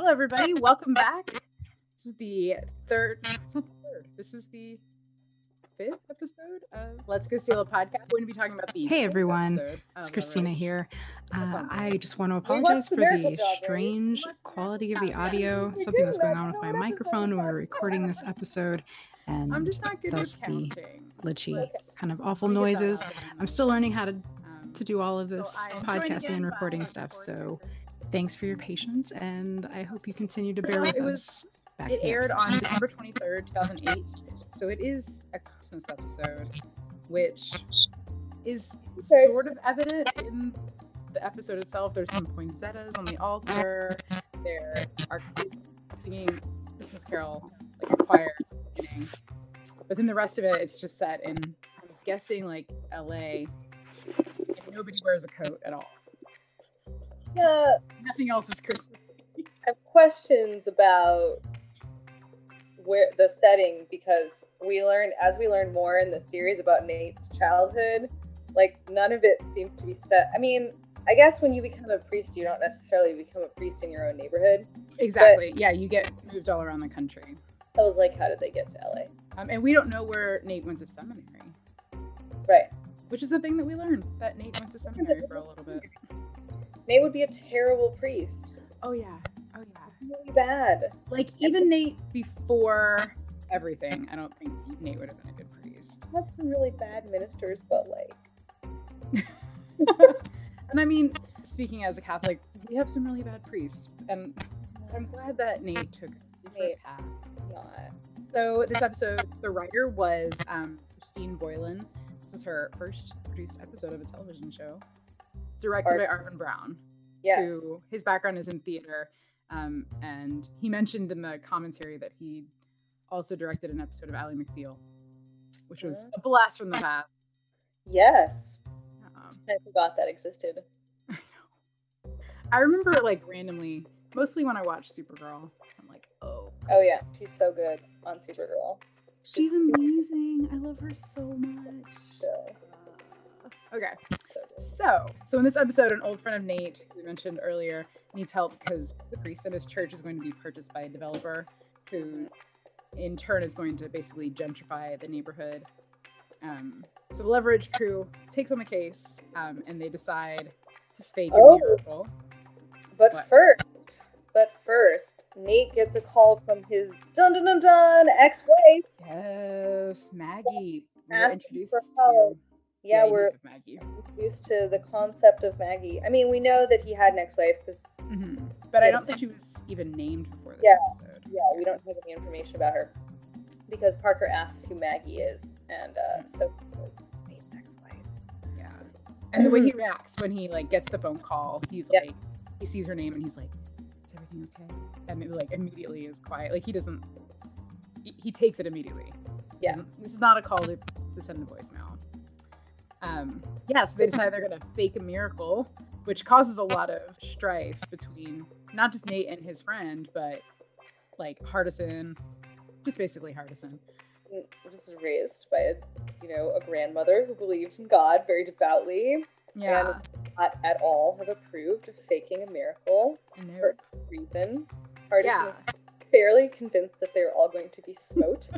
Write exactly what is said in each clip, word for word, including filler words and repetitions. Hello, everybody. Welcome back. This is the third. It's not the third. This is the fifth episode of Let's Go Steal a Podcast. We're going to be talking about the. Hey, everyone. Episode. It's um, Christina here. Uh, I just want to apologize for the strange quality of the audio. Something was going on with my microphone when we were recording this episode, and thus the glitchy, kind of awful noises. I'm still learning how to to do all of this podcasting and recording stuff, so. Thanks for your patience, and I hope you continue to bear with it us. Was, Back it aired on December twenty-third, two thousand eight, so it is a Christmas episode, which is sort of evident in the episode itself. There's some poinsettias on the altar. There are kids singing Christmas Carol, like a choir. But then the rest of it, it's just set in, I'm guessing, like L A, and nobody wears a coat at all. Uh, Nothing else is Christmas. I have questions about where the setting, because we learned, as we learned more in the series about Nate's childhood, like none of it seems to be set. I mean, I guess when you become a priest, you don't necessarily become a priest in your own neighborhood. Exactly. Yeah, you get moved all around the country. I was like, how did they get to L A? Um, and we don't know where Nate went to seminary. Right. Which is the thing that we learned, that Nate went to seminary for a little bit. Nate would be a terrible priest. Oh, yeah. Oh, yeah. Really bad. Like, even and, Nate before everything, I don't think Nate would have been a good priest. I've had some really bad ministers, but, like... And, I mean, speaking as a Catholic, we have some really bad priests. And I'm glad that Nate took a path. Not. So, this episode, the writer was um, Christine Boylan. This is her first produced episode of a television show. Directed Ar- by Arvin Brown, yes. Who his background is in theater, um, and he mentioned in the commentary that he also directed an episode of Ally McBeal, which was a blast from the past. Yes, um, I forgot that existed. I know. I remember like randomly, mostly when I watched Supergirl, I'm like, oh, God. Oh yeah, she's so good on Supergirl. She's, she's amazing. I love her so much. So. Okay, so so in this episode, an old friend of Nate, who we mentioned earlier, needs help because the priest in his church is going to be purchased by a developer who, in turn, is going to basically gentrify the neighborhood. Um, so the Leverage crew takes on the case, um, and they decide to fake oh, a miracle. But what? first, but first, Nate gets a call from his dun dun dun dun ex-wife. Yes, Maggie. We were introduced to. Yeah, yeah, we're used to the concept of Maggie. I mean, we know that he had an ex-wife. Mm-hmm. But I don't think she was even named before this yeah, episode. Yeah, we don't have any information about her. Because Parker asks who Maggie is. And uh, so it's Nate's ex-wife. Yeah. And the way he reacts when he like gets the phone call, he's yep. like, he sees her name and he's like, is everything okay? And it, like immediately is quiet. Like he doesn't, he, he takes it immediately. Yeah. This is not a call to, to send the voicemail. Um, yeah, so they decide they're going to fake a miracle, which causes a lot of strife between not just Nate and his friend, but like Hardison, just basically Hardison. Just raised by a, you know, a grandmother who believed in God very devoutly, yeah, and not at all have approved of faking a miracle for no reason. Hardison yeah. is fairly convinced that they're all going to be smote.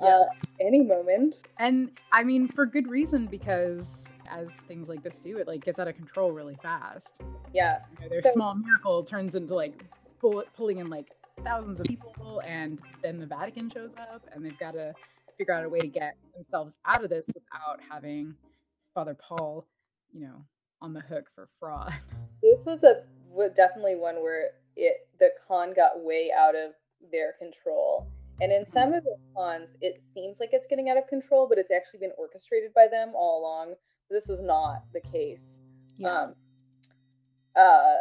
Yes. Uh, any moment. And I mean, for good reason, because as things like this do, it like gets out of control really fast. Yeah. You know, their so, small miracle turns into like pull- pulling in like thousands of people, and then the Vatican shows up, and they've got to figure out a way to get themselves out of this without having Father Paul, you know, on the hook for fraud. This was a definitely one where it the con got way out of their control. And in some of the cons, it seems like it's getting out of control, but it's actually been orchestrated by them all along. This was not the case. Yeah. Um, uh,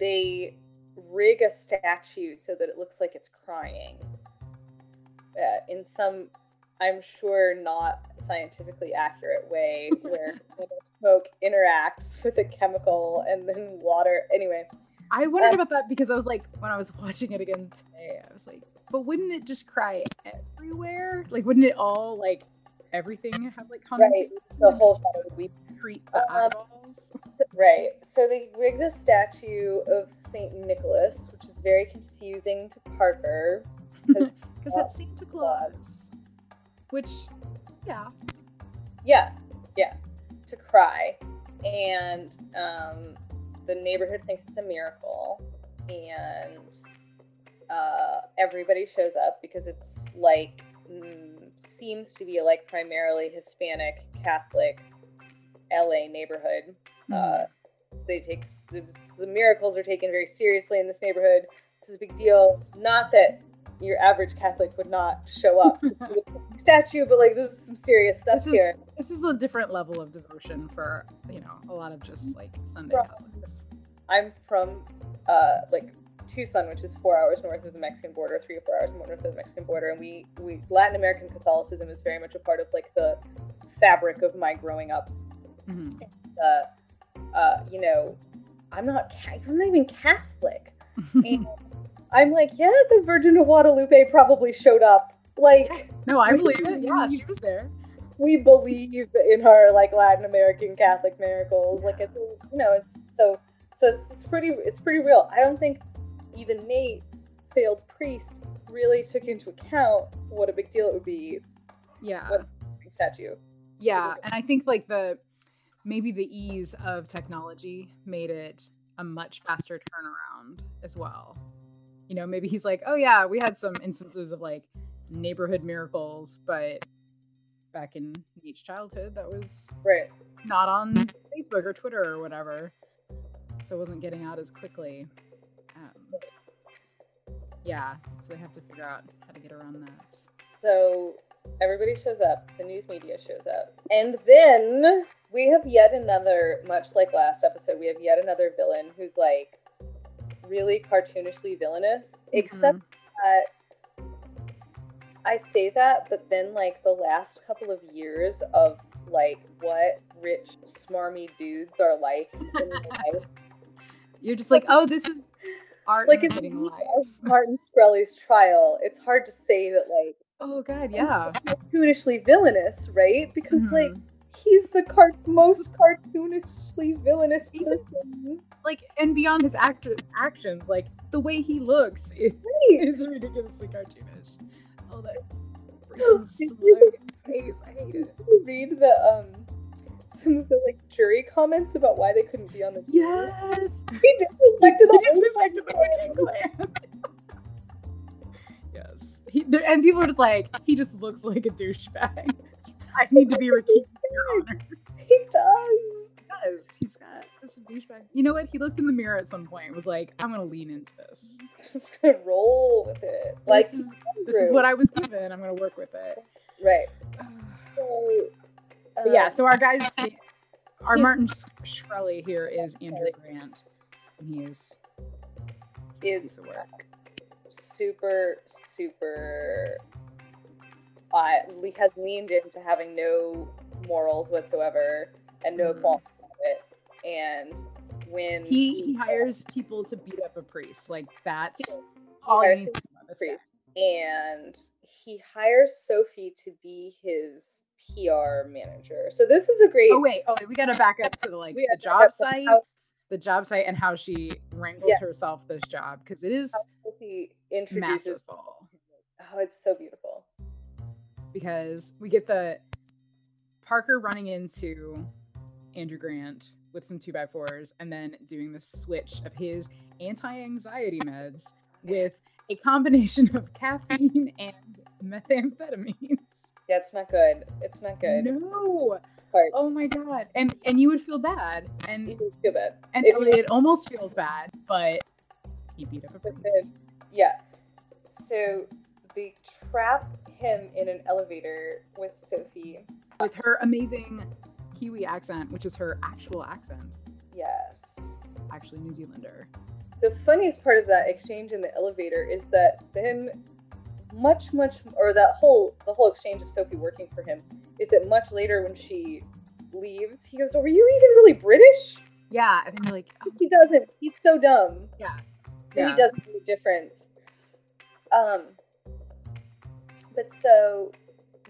they rig a statue so that it looks like it's crying. Uh, in some, I'm sure, not scientifically accurate way where smoke interacts with a chemical and then water. Anyway. I wondered um, about that because I was like, when I was watching it again today, I was like, but wouldn't it just cry everywhere? Like, wouldn't it all, like, everything have, like, condensation? Right, the whole shadow. We treat the eyeballs. So, right. So they rigged a statue of Saint Nicholas, which is very confusing to Parker. Because that's Saint Claus. Which, yeah. Yeah. Yeah. To cry. And um, the neighborhood thinks it's a miracle. And uh, everybody shows up because it's like, mm, seems to be like primarily Hispanic, Catholic, L A neighborhood. Mm-hmm. Uh, so they take, the, the miracles are taken very seriously in this neighborhood. This is a big deal. Not that your average Catholic would not show up to see a statue, but like this is some serious stuff this is, here. This is a different level of devotion for, you know, a lot of just like Sunday from, Catholics. I'm from uh, like Tucson, which is four hours north of the Mexican border, three or four hours north of the Mexican border, and we, we Latin American Catholicism is very much a part of like the fabric of my growing up. Mm-hmm. Uh, uh, you know, I'm not I'm not even Catholic. And I'm like, yeah, the Virgin of Guadalupe probably showed up. Like, no, I believe it. Yeah, she was there. We believe in her, like Latin American Catholic miracles. Like, it's, you know, it's so so it's, it's pretty it's pretty real. I don't think even Nate, failed priest, really took into account what a big deal it would be. Yeah, what a statue. Yeah, and I think like the. Maybe the ease of technology made it a much faster turnaround as well. You know, maybe he's like, oh yeah, we had some instances of like neighborhood miracles, but back in Nate's childhood, that was right. Not on Facebook or Twitter or whatever. So it wasn't getting out as quickly. Um, yeah, so they have to figure out how to get around that. So everybody shows up, the news media shows up, and then... We have yet another, much like last episode, we have yet another villain who's like really cartoonishly villainous, except mm-hmm. that I say that, but then like the last couple of years of like what rich, smarmy dudes are like in life. You're just like, oh, this is art. Like it's Martin Shkreli's trial. It's hard to say that like, oh God, yeah. Cartoonishly villainous, right? Because mm-hmm. like, he's the car- most cartoonishly villainous person. Like, and beyond his act- actions, like, the way he looks is, right. is ridiculously cartoonish. Oh, that freaking smug face. I hate it. Did you read the, um, some of the, like, jury comments about why they couldn't be on the jury? Yes! He disrespected the whole clan. Yes. He, there, and people were just like, he just looks like a douchebag. I need to be recused. He does. He does. He's got just a douchebag. You know what? He looked in the mirror at some point and was like, I'm going to lean into this. I'm just going to roll with it. Like, this is, this is what I was given. I'm going to work with it. Right. So, uh, yeah, so our guys, our Martin Shkreli here is Andrew Grant. And he is is super, super... Uh, Lee has leaned into having no morals whatsoever and no mm-hmm. qualms about it. And when he, he, he hires uh, people to beat up a priest, like that's he, all he hires you a priest. And he hires Sophie to be his P R manager. So this is a great. Oh wait, oh wait, we gotta back up to the like the job site, how, the job site, and how she wrangles yeah. herself this job because it is. How Sophie introduces. Masterful. Oh, it's so beautiful. Because we get the Parker running into Andrew Grant with some two by fours and then doing the switch of his anti-anxiety meds with a combination of caffeine and methamphetamines. Yeah, it's not good. It's not good. No. Part. Oh my God. And and you would feel bad. And you would feel bad. And it, it, it almost feels bad, but he beat up a priest. Yeah. So the trap him in an elevator with Sophie. With her amazing Kiwi accent, which is her actual accent. Yes. Actually New Zealander. The funniest part of that exchange in the elevator is that him much, much, or that whole, the whole exchange of Sophie working for him is that much later when she leaves, he goes, oh, were you even really British? Yeah. And they're like, oh. He doesn't. He's so dumb. Yeah. yeah. He doesn't know the difference. Um, But so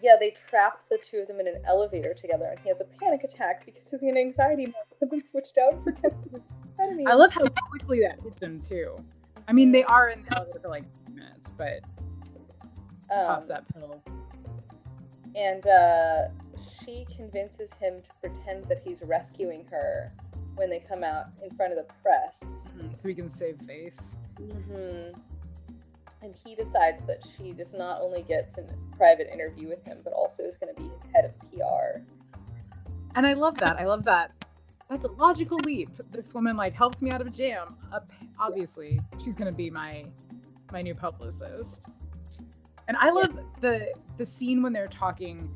yeah, they trap the two of them in an elevator together, and he has a panic attack because his anxiety meds have been switched out for ketamine. I love how quickly that hits them, too. I mean, they are in the elevator for, like, minutes, but um, pops that pill. And uh, she convinces him to pretend that he's rescuing her when they come out in front of the press. Mm-hmm. So he can save face. Mm-hmm. And he decides that she just not only gets a private interview with him, but also is going to be his head of P R. And I love that. I love that. That's a logical leap. This woman, like, helps me out of a jam. Obviously, yeah. She's going to be my my new publicist. And I love the the scene when they're talking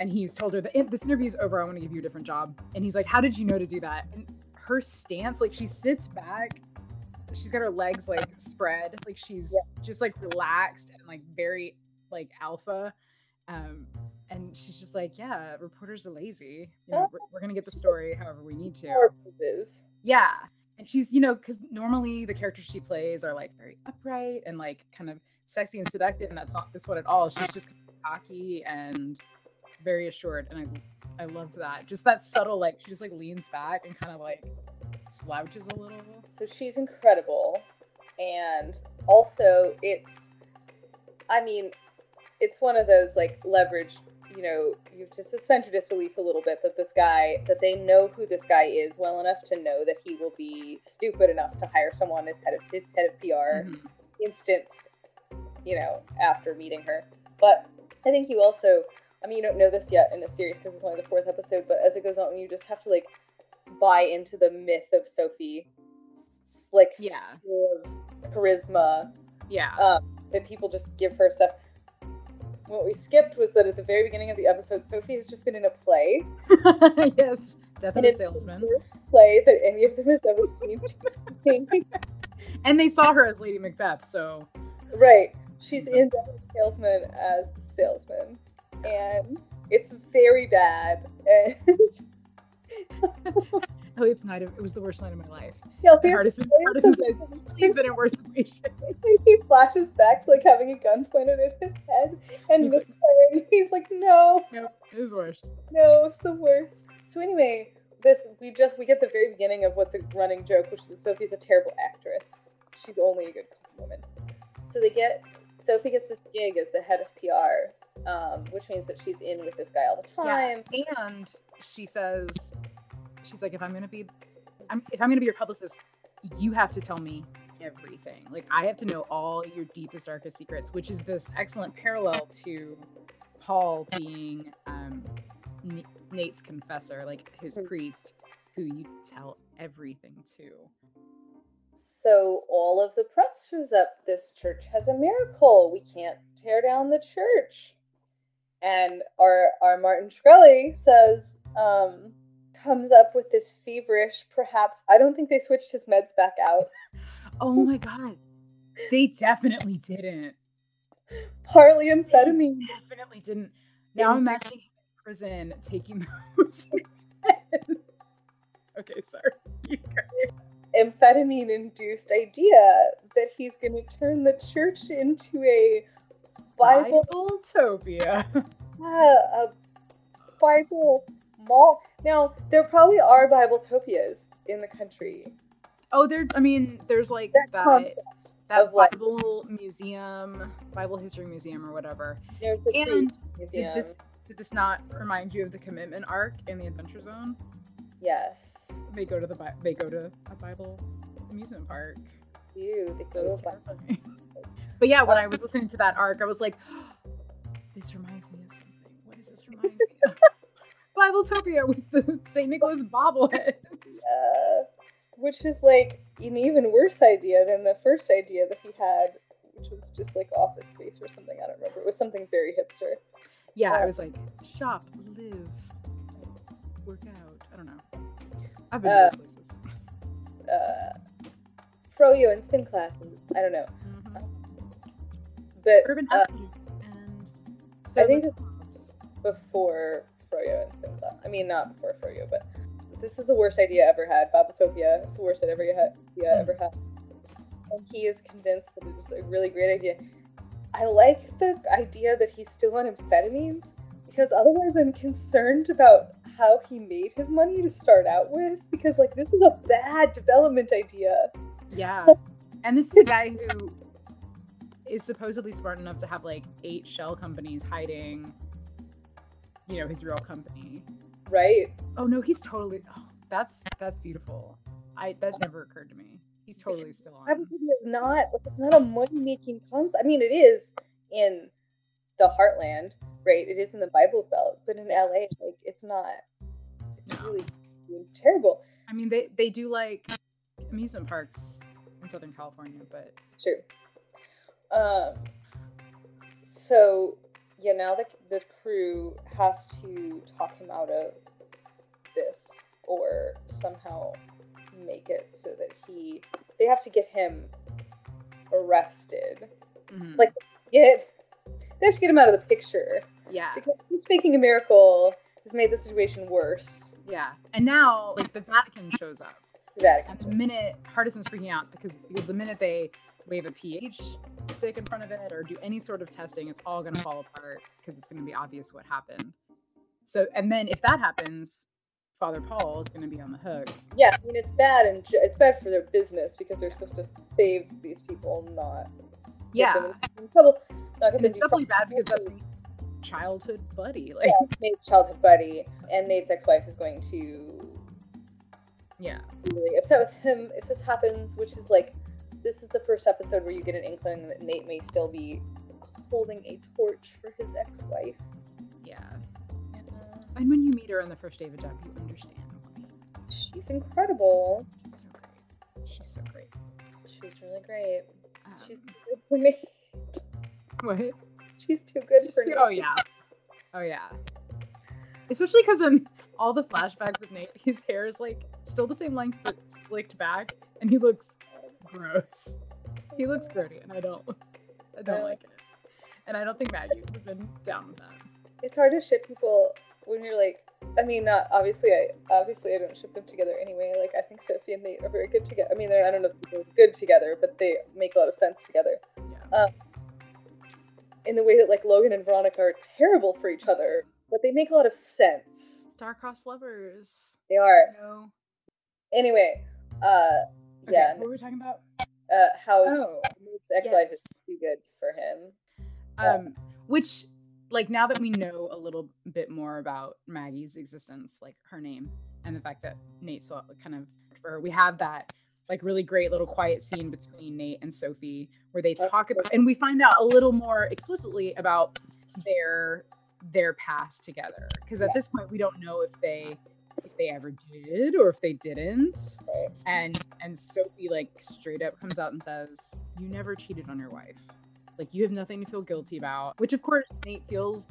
and he's told her, this interview's over, I want to give you a different job. And he's like, how did you know to do that? And her stance, like, she sits back. She's got her legs, like, spread. Like, she's yeah. just, like, relaxed and, like, very, like, alpha. Um, and she's just like, yeah, reporters are lazy. You know, we're, we're going to get the story however we need to. Yeah. And she's, you know, because normally the characters she plays are, like, very upright and, like, kind of sexy and seductive, and that's not this one at all. She's just cocky and very assured, and I I loved that. Just that subtle, like, she just, like, leans back and kind of, like, slouches a little. So she's incredible, and also it's, I mean, it's one of those, like, Leverage, you know, you have to suspend your disbelief a little bit that this guy, that they know who this guy is well enough to know that he will be stupid enough to hire someone as head of, his head of P R mm-hmm. instance, you know, after meeting her. But I think you also, I mean, you don't know this yet in the series because it's only the fourth episode, but as it goes on, you just have to, like, buy into the myth of Sophie, like, yeah. charisma, yeah, um, that people just give her stuff. What we skipped was that at the very beginning of the episode, Sophie has just been in a play. Yes, Death of a Salesman. Play that any of them has ever seen. And they saw her as Lady Macbeth, so right. She's in Death of a Salesman as the salesman, and it's very bad. And Elliot's night of, it was the worst night of my life. Yeah, Hardison Hardison says he's been in worse situations. He flashes back to, like, having a gun pointed at his head and misfiring. Like, he's like, no. No, it is worse. No, it's the worst. So anyway, this we just we get the very beginning of what's a running joke, which is that Sophie's a terrible actress. She's only a good woman. So they get Sophie gets this gig as the head of P R, um, which means that she's in with this guy all the time. Yeah. And she says, she's like, if I'm gonna be, I'm, if I'm gonna be your publicist, you have to tell me everything. Like, I have to know all your deepest, darkest secrets, which is this excellent parallel to Paul being um, N- Nate's confessor, like his priest, who you tell everything to. So all of the press shows up. This church has a miracle. We can't tear down the church. And our our Martin Shkreli says, um, comes up with this feverish, perhaps, I don't think they switched his meds back out. Oh my God. They definitely didn't. Partly amphetamine. They definitely didn't. Now I'm imagining him in prison taking those meds. Okay, sorry. You guys. Amphetamine-induced idea that he's going to turn the church into a Bible-topia. Uh, a Bible mall. Now, there probably are Bible-topias in the country. Oh, there. I mean, there's like that, that, that Bible life. Museum, Bible History Museum or whatever. There's a and museum. Did this, did this not remind you of the Commitment Arc in the Adventure Zone? Yes. They go to the Bi- they go to a Bible amusement park. Ew, they go to a Bible. But yeah, when um, I was listening to that arc, I was like, oh, this reminds me of something. What does this remind me of? Bibletopia with the Saint Nicholas bobblehead. Yeah. Which is like an even worse idea than the first idea that he had, which was just like Office Space or something. I don't remember. It was something very hipster. Yeah, um, I was like, shop, live, work out. I don't know. I've been uh, to those places. Uh, froyo and spin classes. I don't know. Mm-hmm. Uh, but urban uh, and so I think before froyo and spin class. I mean, not before froyo, but this is the worst idea I ever had. Babatopia is the worst I'd ever had. Yeah, mm-hmm. ever had. And he is convinced that it is a really great idea. I I like the idea that he's still on amphetamines, because otherwise I'm concerned about how he made his money to start out with, because, like, this is a bad development idea. Yeah. And this is a guy who is supposedly smart enough to have, like, eight shell companies hiding, you know, his real company. Right. Oh, no, he's totally... Oh, that's that's beautiful. I That never occurred to me. He's totally still on. It's not, it's not a money-making concept. I mean, it is in the Heartland, right? It is in the Bible Belt, but in L A, like, it's not. It's really, really terrible. I mean, they, they do, like, amusement parks in Southern California, but... True. Um, so, yeah, now the, the crew has to talk him out of this, or somehow make it so that he... They have to get him arrested. Mm-hmm. Like, get... They have to get him out of the picture. Yeah. Because he's making a miracle has made the situation worse. Yeah. And now, like, the Vatican shows up. The Vatican. And the minute... Hardison's freaking out, because, because the minute they wave a pH stick in front of it or do any sort of testing, it's all going to fall apart, because it's going to be obvious what happened. So, and then if that happens, Father Paul is going to be on the hook. Yeah, I mean, it's bad, and ju- it's bad for their business, because they're supposed to save these people, not yeah. get them in trouble. Not get them it's do definitely trouble. Bad because that's Nate's childhood buddy. Like. Yeah, Nate's childhood buddy, and Nate's ex-wife is going to yeah. be really upset with him if this happens, which is like, this is the first episode where you get an inkling that Nate may still be holding a torch for his ex-wife. Yeah. And, uh, and when you meet her on the first day of a job, you understand why. She's incredible. She's so great. She's so great. She's really great. Um, she's too good for Nate. What? She's too good she's for too, Nate. Oh, yeah. Oh, yeah. Especially because in all the flashbacks of Nate, his hair is, like, still the same length, but slicked back, and he looks... gross. He looks grody, and I don't I don't like it. And I don't think Maggie would have been down with that. It's hard to ship people when you're like, I mean, not obviously I obviously I don't ship them together anyway. Like, I think Sophie and Nate are very good together. I mean, they're I don't know if they're good together, but they make a lot of sense together. Yeah. Um, in the way that, like, Logan and Veronica are terrible for each other, but they make a lot of sense. Star-crossed lovers. They are. You know. Anyway, uh Okay, yeah. What were we talking about? Uh, how oh, Nate's ex-wife yes. is too good for him. Um, um, which, like, now that we know a little bit more about Maggie's existence, like, her name, and the fact that Nate saw kind of, or we have that, like, really great little quiet scene between Nate and Sophie where they talk about, and we find out a little more explicitly about their their past together. Because at yeah. this point, we don't know if they... if they ever did or if they didn't. Right. And and Sophie, like, straight up comes out and says, you never cheated on your wife. Like, you have nothing to feel guilty about. Which, of course, Nate feels,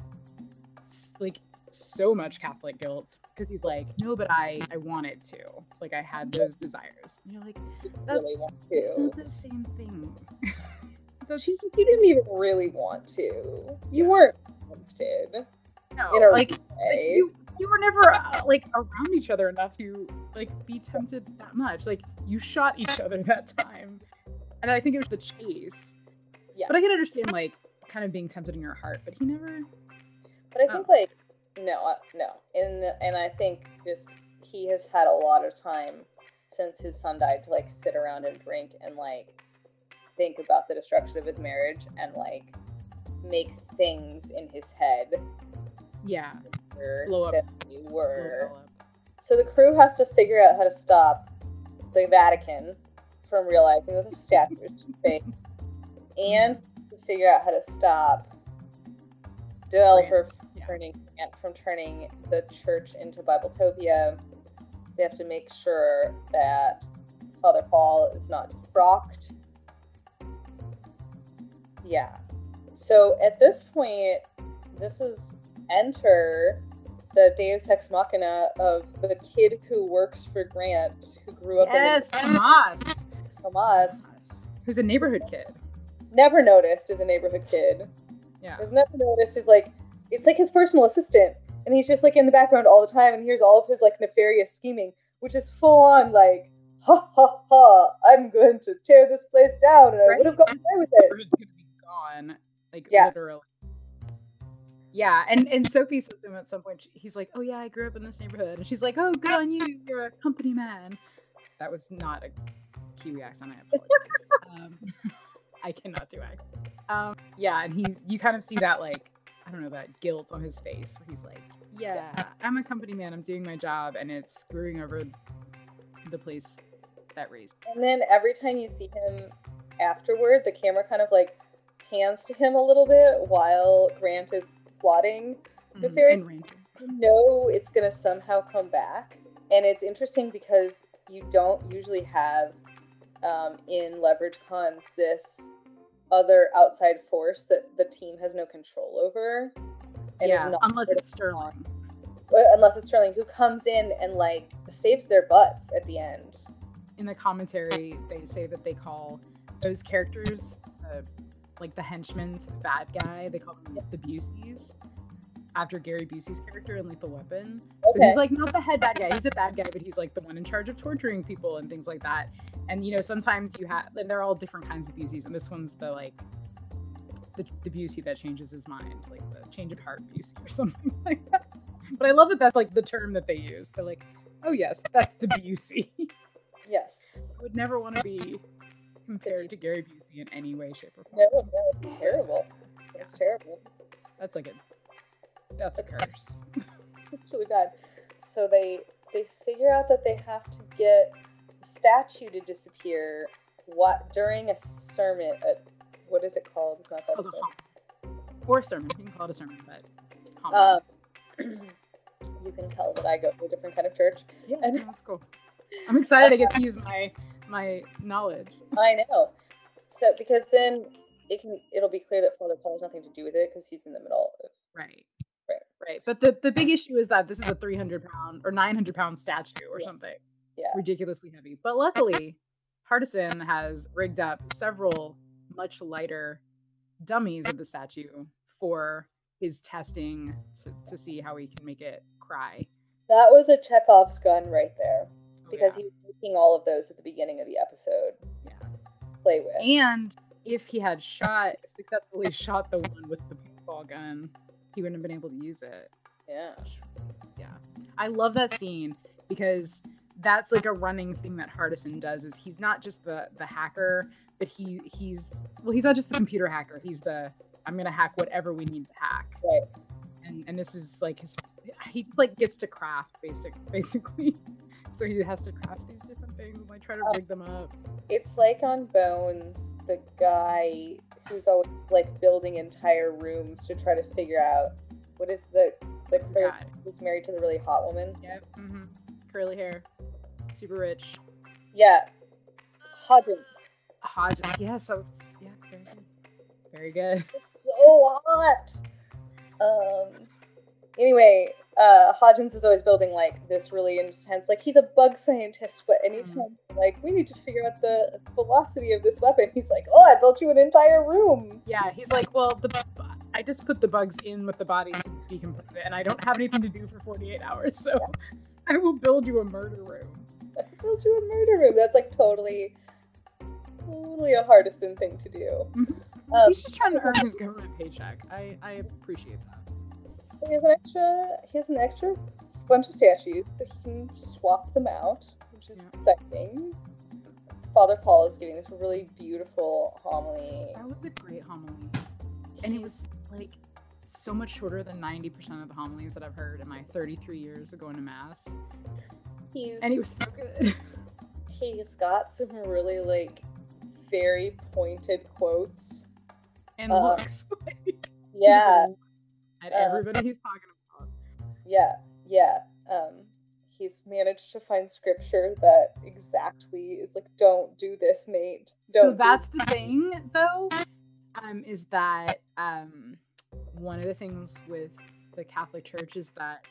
like, so much Catholic guilt. Because he's like, no, but I, I wanted to. Like, I had those desires. And you're like, that's really want to. It's not the same thing. She's like, you didn't even really want to. You yeah. weren't tempted. No, in a like, way. You, You were never, uh, like, around each other enough to, like, be tempted that much. Like, you shot each other that time. And I think it was the chase. Yeah. But I can understand, like, kind of being tempted in your heart. But he never... But I think, oh. like, no, uh, no. And, and I think just he has had a lot of time since his son died to, like, sit around and drink and, like, think about the destruction of his marriage and, like, make things in his head. Yeah. Blow up. You were. Blow up. So the crew has to figure out how to stop the Vatican from realizing that the statue is fake, and to figure out how to stop developer yeah. turning from turning the church into Bibletopia. They have to make sure that Father Paul is not defrocked. Yeah. So at this point, this is enter. The Deus Ex Machina of the kid who works for Grant, who grew up yes, in the- Tomás. Tomás. Who's a neighborhood kid. Never noticed is a neighborhood kid. Yeah. Was never noticed is like, it's like his personal assistant. And he's just like in the background all the time and hears all of his like nefarious scheming, which is full on like, ha ha ha, I'm going to tear this place down and right. I would have gotten away with it. It's going to be gone. Like, yeah. literally. Yeah, and, and Sophie says to him at some point, he's like, oh yeah, I grew up in this neighborhood. And she's like, oh, good on you, you're a company man. That was not a Kiwi accent, I apologize. um, I cannot do accents. Um, yeah, and he, you kind of see that, like, I don't know, that guilt on his face, where he's like, yeah, I'm a company man, I'm doing my job, and it's screwing over the place that raised me. And then every time you see him afterward, the camera kind of, like, pans to him a little bit while Grant is plotting the mm, fairy, you know it's gonna somehow come back. And it's interesting because you don't usually have um, in Leverage Cons this other outside force that the team has no control over. And yeah, is not unless it's Sterling. Unless it's Sterling, who comes in and like saves their butts at the end. In the commentary, they say that they call those characters the, like the henchmen to the bad guy, they call them the Buseys, after Gary Busey's character in Lethal Weapon. So okay. He's like not the head bad guy, he's a bad guy, but he's like the one in charge of torturing people and things like that. And you know, sometimes you have, and they're all different kinds of Buseys, and this one's the like, the, the Busey that changes his mind, like the change of heart Busey or something like that. But I love that that's like the term that they use. They're like, oh yes, that's the Busey. Yes. I would never want to be compared to Gary Busey in any way, shape, or form. No, no, it's terrible. It's yeah. terrible. That's like a, that's a curse. It's really bad. So they they figure out that they have to get the statue to disappear. What during a sermon? A, what is it called? It's not it's called, called a sermon. Or a sermon. You can call it a sermon, but um, you can tell that I go to a different kind of church. Yeah, and, no, that's cool. I'm excited I get to use my. my knowledge. I know. So because then it can it'll be clear that Father Paul has nothing to do with it because he's in the middle of right. Right. Right. But the, the big issue is that this is a three hundred pound or nine hundred pound statue or yeah. something. Yeah. Ridiculously heavy. But luckily, Hardison has rigged up several much lighter dummies of the statue for his testing to, to see how he can make it cry. That was a Chekhov's gun right there. Because yeah. he was making all of those at the beginning of the episode. Yeah. Play with. And if he had shot, successfully shot the one with the paintball gun, he wouldn't have been able to use it. Yeah. Yeah. I love that scene because that's like a running thing that Hardison does is he's not just the, the hacker, but he he's, well, he's not just the computer hacker. He's the, I'm going to hack whatever we need to hack. Right. And and this is like his, he just like gets to craft basic, basically. So he has to craft these different things and like try to rig them up. It's like on Bones, the guy who's always like building entire rooms to try to figure out what is the the curly, who's married to the really hot woman. Yep. Mm-hmm. Curly hair, super rich. Yeah. Hodgins. Hodgins. Yes. I was. Yeah. Very good. Very good. It's so hot. Um. Anyway. Uh, Hodgins is always building like this really intense, like he's a bug scientist, but anytime mm-hmm. like we need to figure out the velocity of this weapon, he's like, oh, I built you an entire room. Yeah, he's like, well, the I just put the bugs in with the body to decompose it, and I don't have anything to do for forty-eight hours, so yeah. I will build you a murder room. I build you a murder room. That's like totally, totally a Hardison thing to do. Mm-hmm. Um, he's just trying to earn his government paycheck. I, I appreciate that. He has an extra. He has an extra bunch of statues, so he can swap them out, which is yeah. exciting. Father Paul is giving this really beautiful homily. That was a great homily, and it was like so much shorter than ninety percent of the homilies that I've heard in my thirty-three years of going to mass. He's and he was so good. He's got some really like very pointed quotes and uh, looks. Like, yeah. At everybody um, he's talking about. Yeah, yeah. Um, he's managed to find scripture that exactly is like, don't do this, Nate. Don't so that's do the thing, though, um, is that um, one of the things with the Catholic Church is that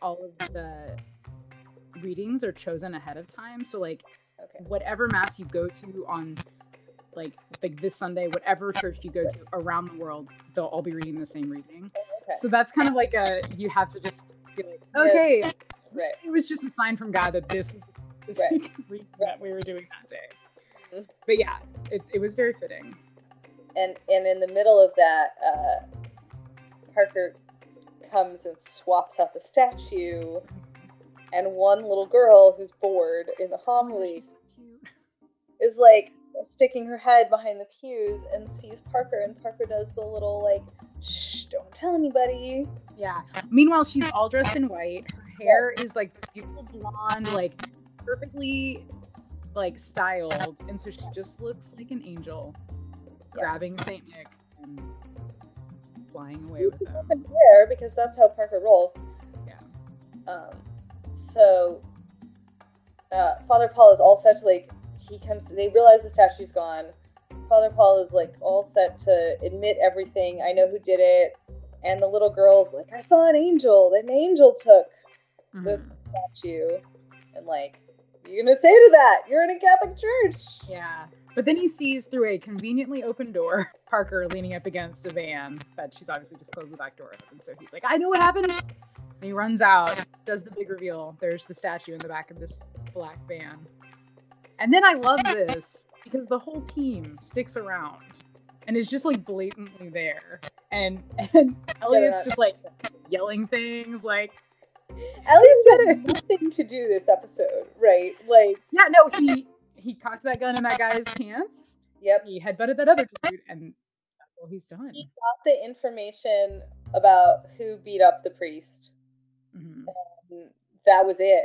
all of the readings are chosen ahead of time. So, like, okay. whatever mass you go to on... Like, like this Sunday, whatever church you go to around the world, they'll all be reading the same reading. Okay. So that's kind of like a, you have to just be like, okay, yes. right. It was just a sign from God that this was the right. reading right. that we were doing that day. Mm-hmm. But yeah, it, it was very fitting. and and in the middle of that, uh, Parker comes and swaps out the statue, and one little girl who's bored in the homily is like sticking her head behind the pews and sees Parker, and Parker does the little like, shh, don't tell anybody. Yeah. Meanwhile, she's all dressed in white. Her hair yeah. is like beautiful blonde, like perfectly like styled, and so she just looks like an angel yes. grabbing Saint Nick and flying away with him. Up in the air, because that's how Parker rolls. Yeah. Um. So, uh, Father Paul is all set to like. He comes. They realize the statue's gone. Father Paul is like all set to admit everything. I know who did it. And the little girl's like, I saw an angel. An angel took mm-hmm. the statue. And like, you're gonna say to that, you're in a Catholic church. Yeah. But then he sees through a conveniently open door Parker leaning up against a van, but she's obviously just closed the back door. And so he's like, I know what happened. And he runs out, does the big reveal. There's the statue in the back of this black van. And then I love this because the whole team sticks around and is just like blatantly there. And and Elliot's just like yelling things like, Elliot's had nothing to do this episode, right? Like, yeah, no, he he cocked that gun in that guy's pants. Yep. He headbutted that other dude, and that's all he's done. He got the information about who beat up the priest. Mm-hmm. And that was it.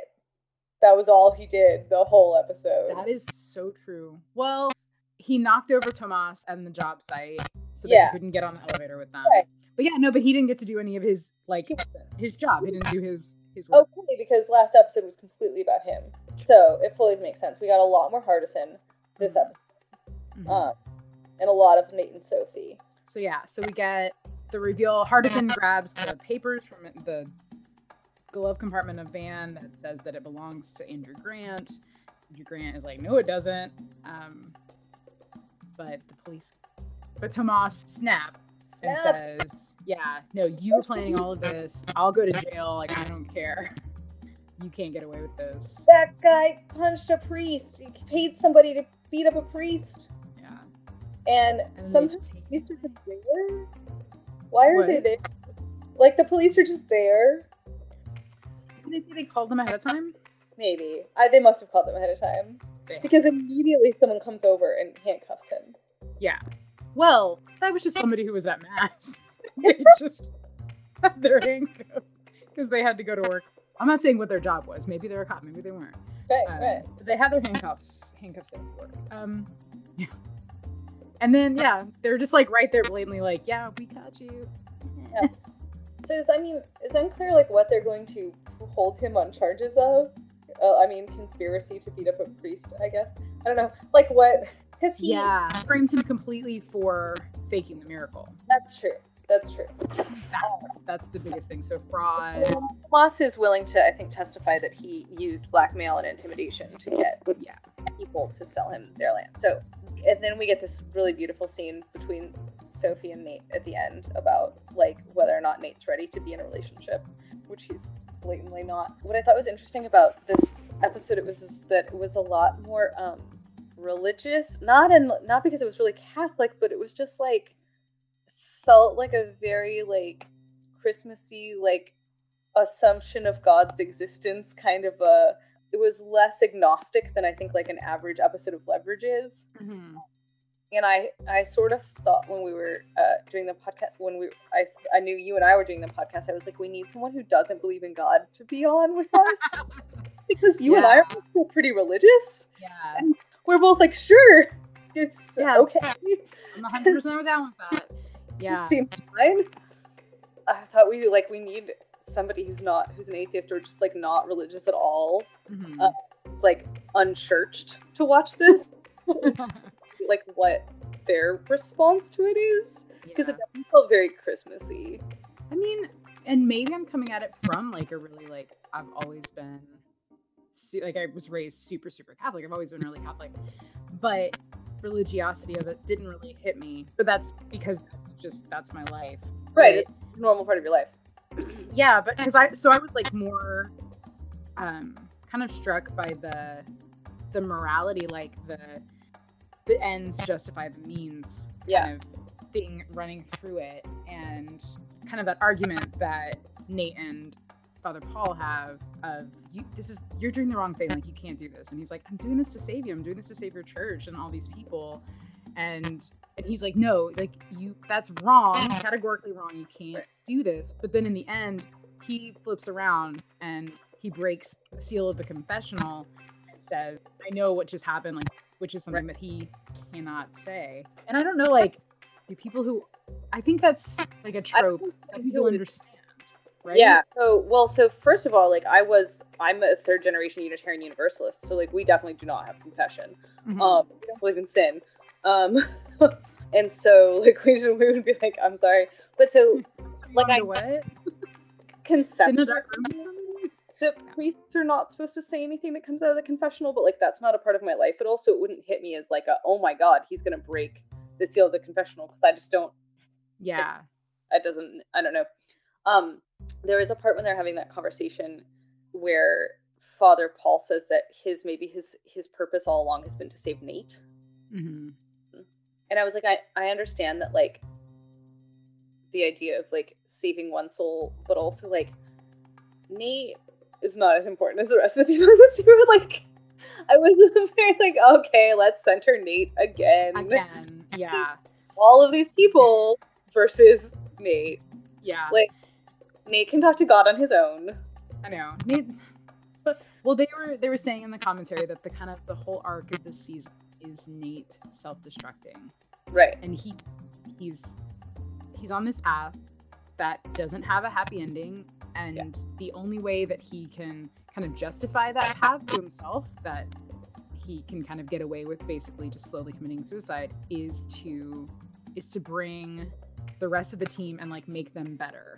That was all he did the whole episode. That is so true. Well, he knocked over Tomás and the job site so that yeah. he couldn't get on the elevator with them. Right. But yeah, no, but he didn't get to do any of his, like, his job. He didn't do his, his work. Okay, because last episode was completely about him. So it fully makes sense. We got a lot more Hardison this episode. Mm-hmm. Um, and a lot of Nate and Sophie. So yeah, so we get the reveal. Hardison grabs the papers from the glove compartment of van that says that it belongs to Andrew Grant. Andrew Grant is like, no, it doesn't. Um, but the police, but Tomás snaps and says, yeah, no, you were planning all of this. I'll go to jail. Like, I don't care. You can't get away with this. That guy punched a priest. He paid somebody to beat up a priest. Yeah. And, and somehow they take- there? Why are what? they there? Like, the police are just there. They say they called them ahead of time? Maybe. I, they must have called them ahead of time. Yeah. Because immediately someone comes over and handcuffs him. Yeah. Well, that was just somebody who was at mass. They just had their handcuffs because they had to go to work. I'm not saying what their job was. Maybe they were caught. Maybe they weren't. Right, um, right. They had their handcuffs. Handcuffs there for work. Um, yeah. And then, yeah, they're just like right there blatantly like, yeah, we caught you. Yeah. So, it's, I mean, it's unclear, like, what they're going to hold him on charges of. Uh, I mean, conspiracy to beat up a priest, I guess. I don't know. Like, what? Because he... Yeah, framed him completely for faking the miracle. That's true. That's true. That's, that's the biggest thing. So, fraud... Moss is willing to, I think, testify that he used blackmail and intimidation to get yeah. people to sell him their land. So, and then we get this really beautiful scene between Sophie and Nate at the end about like whether or not Nate's ready to be in a relationship, which he's blatantly not. What I thought was interesting about this episode it was is that it was a lot more um, religious, not in not because it was really Catholic, but it was just like felt like a very like Christmassy like assumption of God's existence kind of a. It was less agnostic than I think like an average episode of Leverage is. Mm-hmm. And I, I sort of thought when we were uh, doing the podcast, when we I, I knew you and I were doing the podcast, I was like, we need someone who doesn't believe in God to be on with us. Because you yeah. and I are both pretty religious. Yeah. And we're both like, sure, it's yeah, okay. I'm one hundred percent down with that. Yeah. It seems fine. I thought we like, we need somebody who's not, who's an atheist or just like not religious at all. Mm-hmm. Uh, it's like unchurched to watch this. Like what their response to it is because yeah. it doesn't feel very Christmassy. I mean, and maybe I'm coming at it from like a really like I've always been like I was raised super super Catholic. I've always been really Catholic, but religiosity of it didn't really hit me. But that's because that's just that's my life, right? But, it's a normal part of your life. Yeah, but because I so I was like more um kind of struck by the the morality, like the. The ends justify the means kind yeah. of thing running through it, and kind of that argument that Nate and Father Paul have of, you, this is, you're doing the wrong thing, like, you can't do this. And he's like, I'm doing this to save you. I'm doing this to save your church and all these people. And and he's like, no, like, you, that's wrong, categorically wrong. You can't do this. But then in the end, he flips around and he breaks the seal of the confessional and says, I know what just happened, like, which is something that he cannot say. And I don't know, like, do people who, I think that's like a trope that people understand. Right? Yeah. So, well, so first of all, like, I was, I'm a third generation Unitarian Universalist, so like we definitely do not have confession. Mm-hmm. Um, we don't believe in sin, um, and so like we should, we would be like, I'm sorry, but so, so like I what? Conception. The priests are not supposed to say anything that comes out of the confessional, but like that's not a part of my life at all, so it wouldn't hit me as like, a, oh my God, he's gonna break the seal of the confessional, because I just don't. Yeah. It, it doesn't. I don't know. Um. There is a part when they're having that conversation where Father Paul says that his, maybe his, his purpose all along has been to save Nate. Mm-hmm. And I was like, I, I understand that, like, the idea of like saving one soul, but also like Nate is not as important as the rest of the people in this universe. Like, I was very like, okay, let's center Nate again. Again, yeah. All of these people versus Nate. Yeah. Like, Nate can talk to God on his own. I know. Nate, well, they were they were saying in the commentary that the kind of the whole arc of this season is Nate self-destructing. Right. And he he's he's on this path that doesn't have a happy ending, and yeah. the only way that he can kind of justify that path to himself, that he can kind of get away with basically just slowly committing suicide, is to is to bring the rest of the team and like make them better.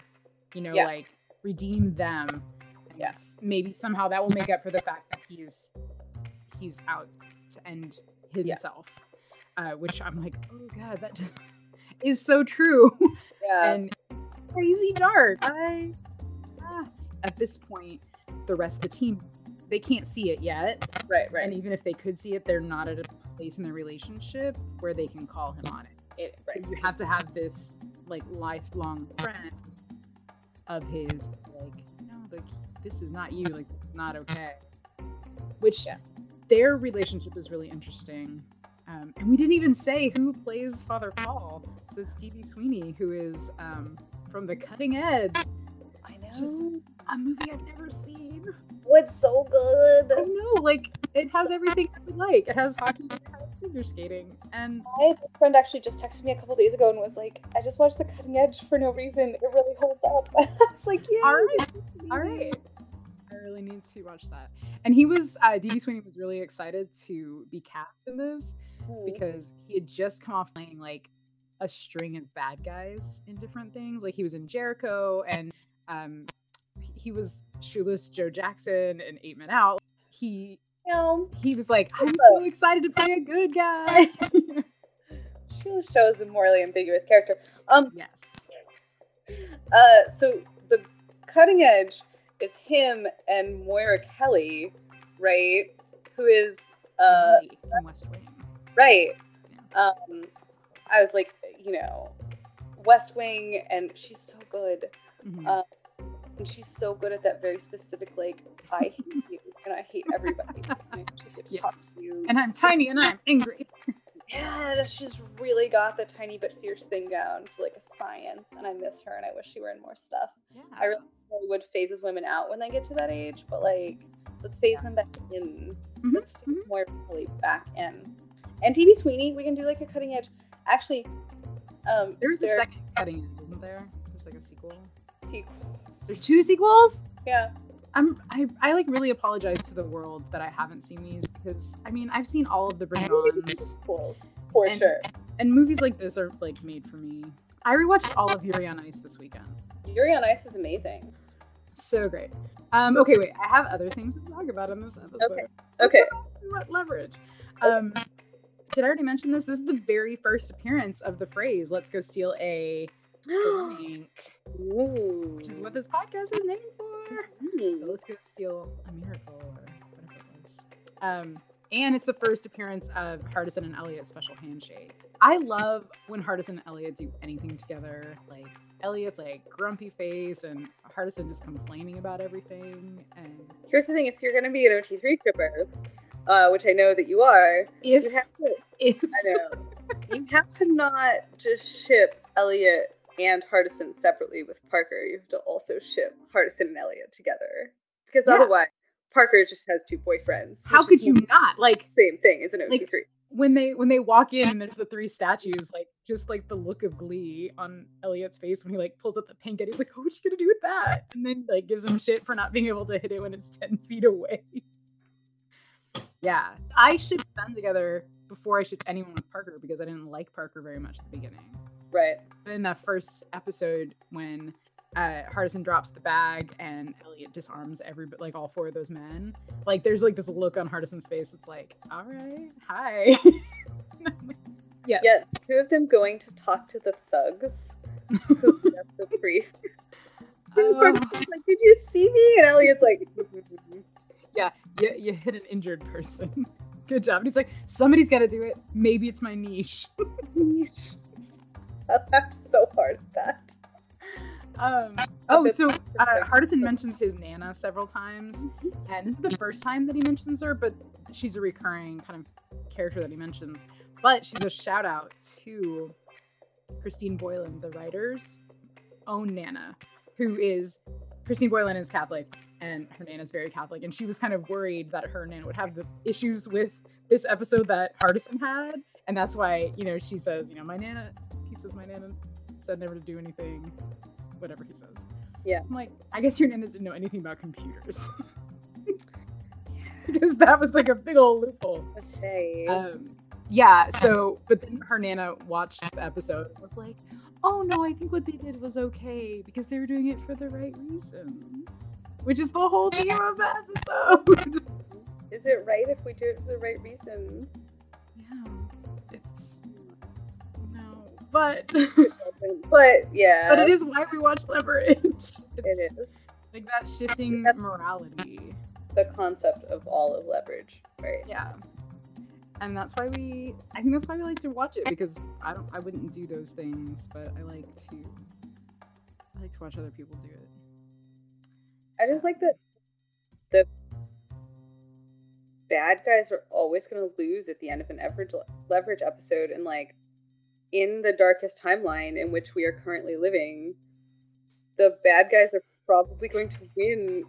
You know, yeah. like, redeem them. And yes. Maybe somehow that will make up for the fact that he's he's out to end himself. Yeah. Uh, which I'm like, oh God, that just is so true. Yeah. And crazy dark. I ah. At this point, the rest of the team, they can't see it yet. Right, right. And even if they could see it, they're not at a place in their relationship where they can call him on it. it right. So you have to have this, like, lifelong friend of his, like, no, like, this is not you, like, this is not okay. Which, yeah. their relationship is really interesting. Um, and we didn't even say who plays Father Paul. So it's D B Sweeney, who is um, from The Cutting Edge. I know. Just a movie I've never seen. Oh, it's so good. I know, like, it has everything I would like. It has hockey, it has figure skating. And my friend actually just texted me a couple days ago and was like, I just watched The Cutting Edge for no reason. It really holds up. I was like, yeah. All right. All right. I really need to watch that. And he was, uh, D B Sweeney was really excited to be cast in this mm-hmm. because he had just come off playing, like, a string of bad guys in different things. Like, he was in Jericho and, um, he was Shoeless Joe Jackson in Eight Men Out. He no. he was like, I'm so excited to play a good guy. Shoeless Joe is a morally ambiguous character. Um, yes. Uh, so The Cutting Edge is him and Moira Kelly, right? Who is uh Nate from West Wing. Right. Yeah. Um, I was like, you know, West Wing, and she's so good. Mm-hmm. Um, And she's so good at that very specific, like, I hate you, and I hate everybody. And I yes. talk to you. And I'm tiny, and I'm angry. Yeah, she's really got the tiny but fierce thing down to, like, a science, and I miss her, and I wish she were in more stuff. Yeah. I really would phases women out when they get to that age, but, like, let's phase yeah. them back in. Mm-hmm. Let's phase mm-hmm. more really back in. And D B Sweeney, we can do, like, a cutting edge. Actually, um... There's there... a second cutting edge, isn't there? There's, like, a sequel. Sequel. There's two sequels? Yeah. I'm, I, I like really apologize to the world that I haven't seen these, because I mean, I've seen all of the Bring It Ons sequels for and, sure. And movies like this are like made for me. I rewatched all of Yuri on Ice this weekend. Yuri on Ice is amazing. So great. Um, okay, wait. I have other things to talk about in this episode. Okay. Okay. What leverage? Um, okay. Did I already mention this? This is the very first appearance of the phrase "Let's go steal a." Ooh. Which is what this podcast is named for. Mm-hmm. So let's go steal a miracle or whatever it was. Um, And it's the first appearance of Hardison and Elliot's special handshake. I love when Hardison and Elliot do anything together. Like, Elliot's like grumpy face and Hardison just complaining about everything. And here's the thing, if you're going to be an O T three tripper, uh, which I know that you are, if, you have to, if. I know, you have to not just ship Elliot and Hardison separately with Parker. You have to also ship Hardison and Elliot together. Because yeah. otherwise, Parker just has two boyfriends. How could you not? Like, same thing, isn't it? Like, when they when they walk in and there's the three statues, like just like the look of glee on Elliot's face when he like pulls up the pink and he's like, oh, what you gonna do with that? And then like gives him shit for not being able to hit it when it's ten feet away. Yeah. I should spend together before I should anyone with Parker because I didn't like Parker very much at the beginning. Right. But in that first episode when Uh, Hardison drops the bag and Elliot disarms every like all four of those men. Like there's like this look on Hardison's face. It's like, all right, hi. yes. Yeah, two of them going to talk to the thugs who left the priest. Oh. Like, did you see me? And Elliot's like, yeah, you, you hit an injured person. Good job. And he's like, somebody's got to do it. Maybe it's my niche. Niche. I laughed so hard at that. Um, oh, so uh, Hardison mentions his Nana several times, and this is the first time that he mentions her, but she's a recurring kind of character that he mentions. But she's a shout out to Christine Boylan, the writer's own Nana, who is, Christine Boylan is Catholic, and her Nana's very Catholic, and she was kind of worried that her Nana would have the issues with this episode that Hardison had, and that's why, you know, she says, you know, my Nana, he says, my Nana said never to do anything. Whatever he says. Yeah. I'm like, I guess your Nana didn't know anything about computers. Because that was like a big old loophole. Okay. Um, yeah, so, but then her Nana watched the episode and was like, oh no, I think what they did was okay because they were doing it for the right reasons. Which is the whole theme of the episode. Is it right if we do it for the right reasons? Yeah. It's... No. But... But yeah, but it is why we watch Leverage. It's it is like that shifting That's morality, the concept of all of Leverage, right? Yeah, and that's why we. I think that's why we like to watch it because I don't. I wouldn't do those things, but I like to. I like to watch other people do it. I just like that the bad guys are always going to lose at the end of an Leverage episode, and like. In the darkest timeline in which we are currently living, the bad guys are probably going to win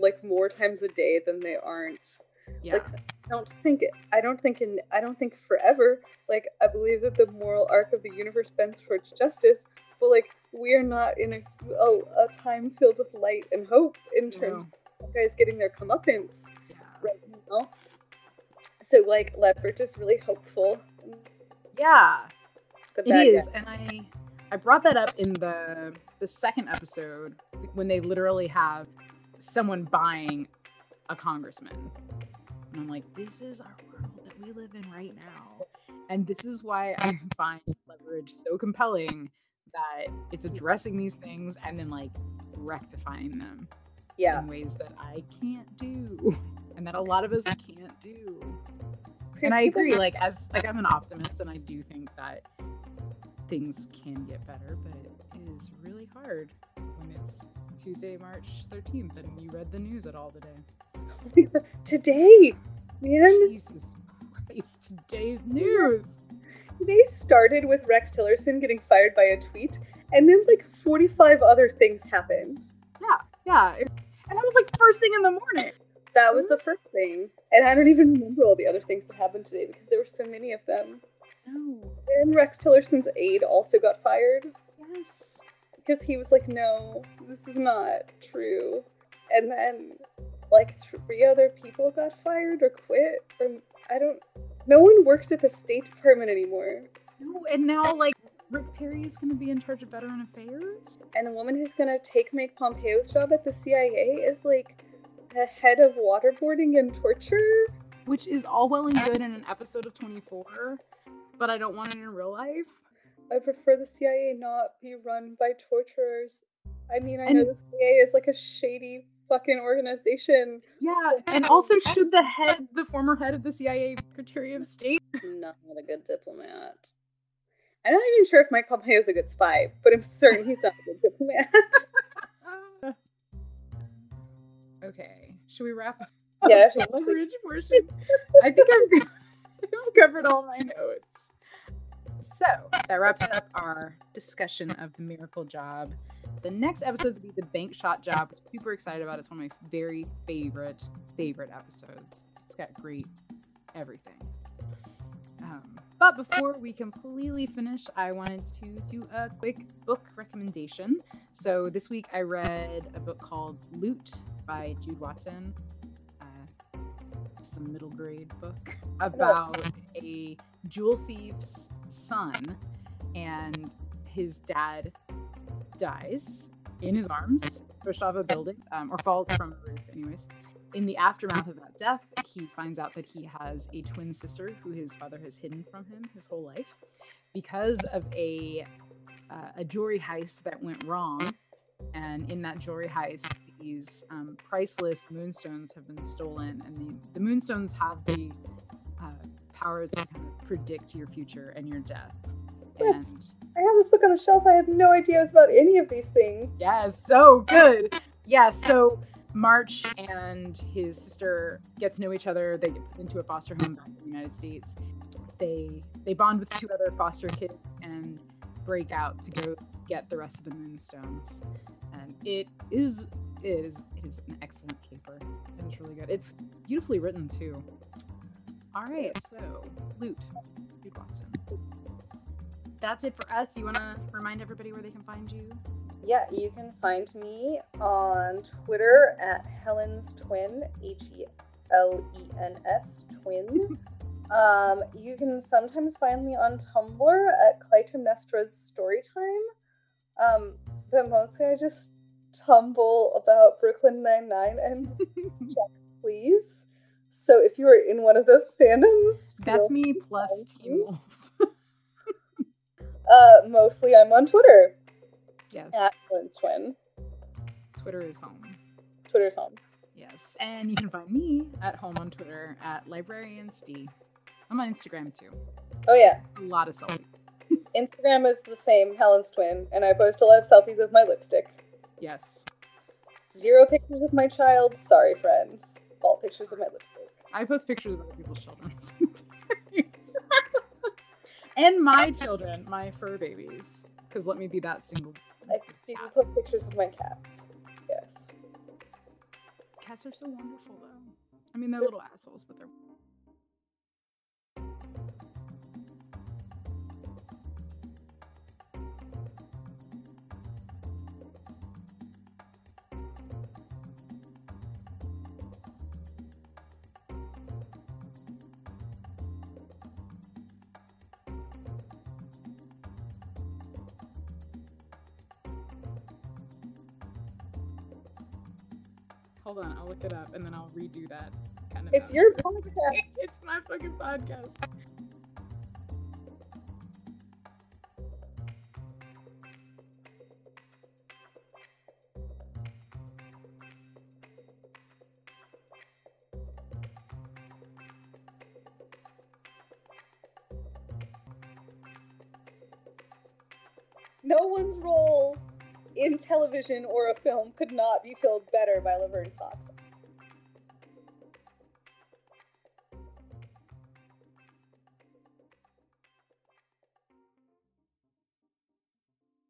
like more times a day than they aren't. Yeah. Like, I don't think I don't think in I don't think forever. Like, I believe that the moral arc of the universe bends towards justice, but like we are not in a oh, a time filled with light and hope in terms no. of guys getting their comeuppance yeah. right now. So like Leverage is really hopeful. Yeah. It is, guy. And I I brought that up in the the second episode when they literally have someone buying a congressman. And I'm like, this is our world that we live in right now. And this is why I find Leverage so compelling, that it's addressing these things and then like rectifying them yeah. in ways that I can't do and that a lot of us can't do. And I agree, like as like I'm an optimist and I do think that things can get better, but it is really hard when it's Tuesday, March thirteenth, and you read the news at all today. Today, man. Jesus Christ, today's news. Today started with Rex Tillerson getting fired by a tweet, and then like forty-five other things happened. Yeah, yeah. And that was like first thing in the morning. That was the first thing. And I don't even remember all the other things that happened today because there were so many of them. No. And Rex Tillerson's aide also got fired. Yes. Because he was like, no, this is not true. And then, like, three other people got fired or quit. Or I don't... No one works at the State Department anymore. No, and now, like, Rick Perry is going to be in charge of Veteran Affairs? And the woman who's going to take Mike Pompeo's job at the C I A is, like, the head of waterboarding and torture? Which is all well and good in an episode of twenty-four, but I don't want it in real life. I prefer the C I A not be run by torturers. I mean, I and know the C I A is like a shady fucking organization. Yeah, and also, should the head, the former head of the C I A Secretary of State? Not a good diplomat. I'm not even sure if Mike Pompeo is a good spy, but I'm certain he's not a good diplomat. Okay, should we wrap up? Yeah, leverage portion. I think I've, I've covered all my notes. So that wraps up our discussion of the miracle job. The next episode will be the bank shot job, which I'm super excited about. It's one of my very favorite, favorite episodes. It's got great everything. Um, but before we completely finish, I wanted to do a quick book recommendation. So this week I read a book called Loot by Jude Watson. Uh, it's a middle grade book about a jewel thief's son, and his dad dies in his arms, pushed off a building, um, or falls from a roof, anyways. In the aftermath of that death, he finds out that he has a twin sister who his father has hidden from him his whole life. Because of a uh, a jewelry heist that went wrong, and in that jewelry heist, these um, priceless moonstones have been stolen, and the, the moonstones have the uh, power to kind of predict your future and your death. And I have this book on the shelf. I have no idea about any of these things. Yeah, so good. Yeah, so March and his sister get to know each other. They get put into a foster home back in the United States. They they bond with two other foster kids and break out to go get the rest of the moonstones. And it is it is it is an excellent caper. It's really good. It's beautifully written too. All right, so Loot, Jude Watson. That's it for us. Do you want to remind everybody where they can find you? Yeah, you can find me on Twitter at Helen's Twin, H E L E N S, Twin. um, you can sometimes find me on Tumblr at Clytemnestra's Storytime. Um, but mostly I just tumble about Brooklyn Nine-Nine and check, please. So if you are in one of those fandoms... That's me plus Teen Wolf. Uh, mostly I'm on Twitter. Yes. At Helen's Twin. Twitter is home. Twitter's home. Yes. And you can find me at home on Twitter at LibrariansD. I'm on Instagram too. Oh yeah. A lot of selfies. Instagram is the same, Helen's Twin, and I post a lot of selfies of my lipstick. Yes. Zero pictures of my child. Sorry, friends. All pictures of my lipstick. I post pictures of other people's children. And my children, my fur babies. Because let me be that single. I do put pictures of my cats. Yes. Cats are so wonderful, though. I mean, they're little assholes, but they're wonderful. Hold on, I'll look it up and then I'll redo that. Kind of it's out. Your podcast. It's, it's my fucking podcast. No one's role in television or a film could not be filled better by Laverne Cox.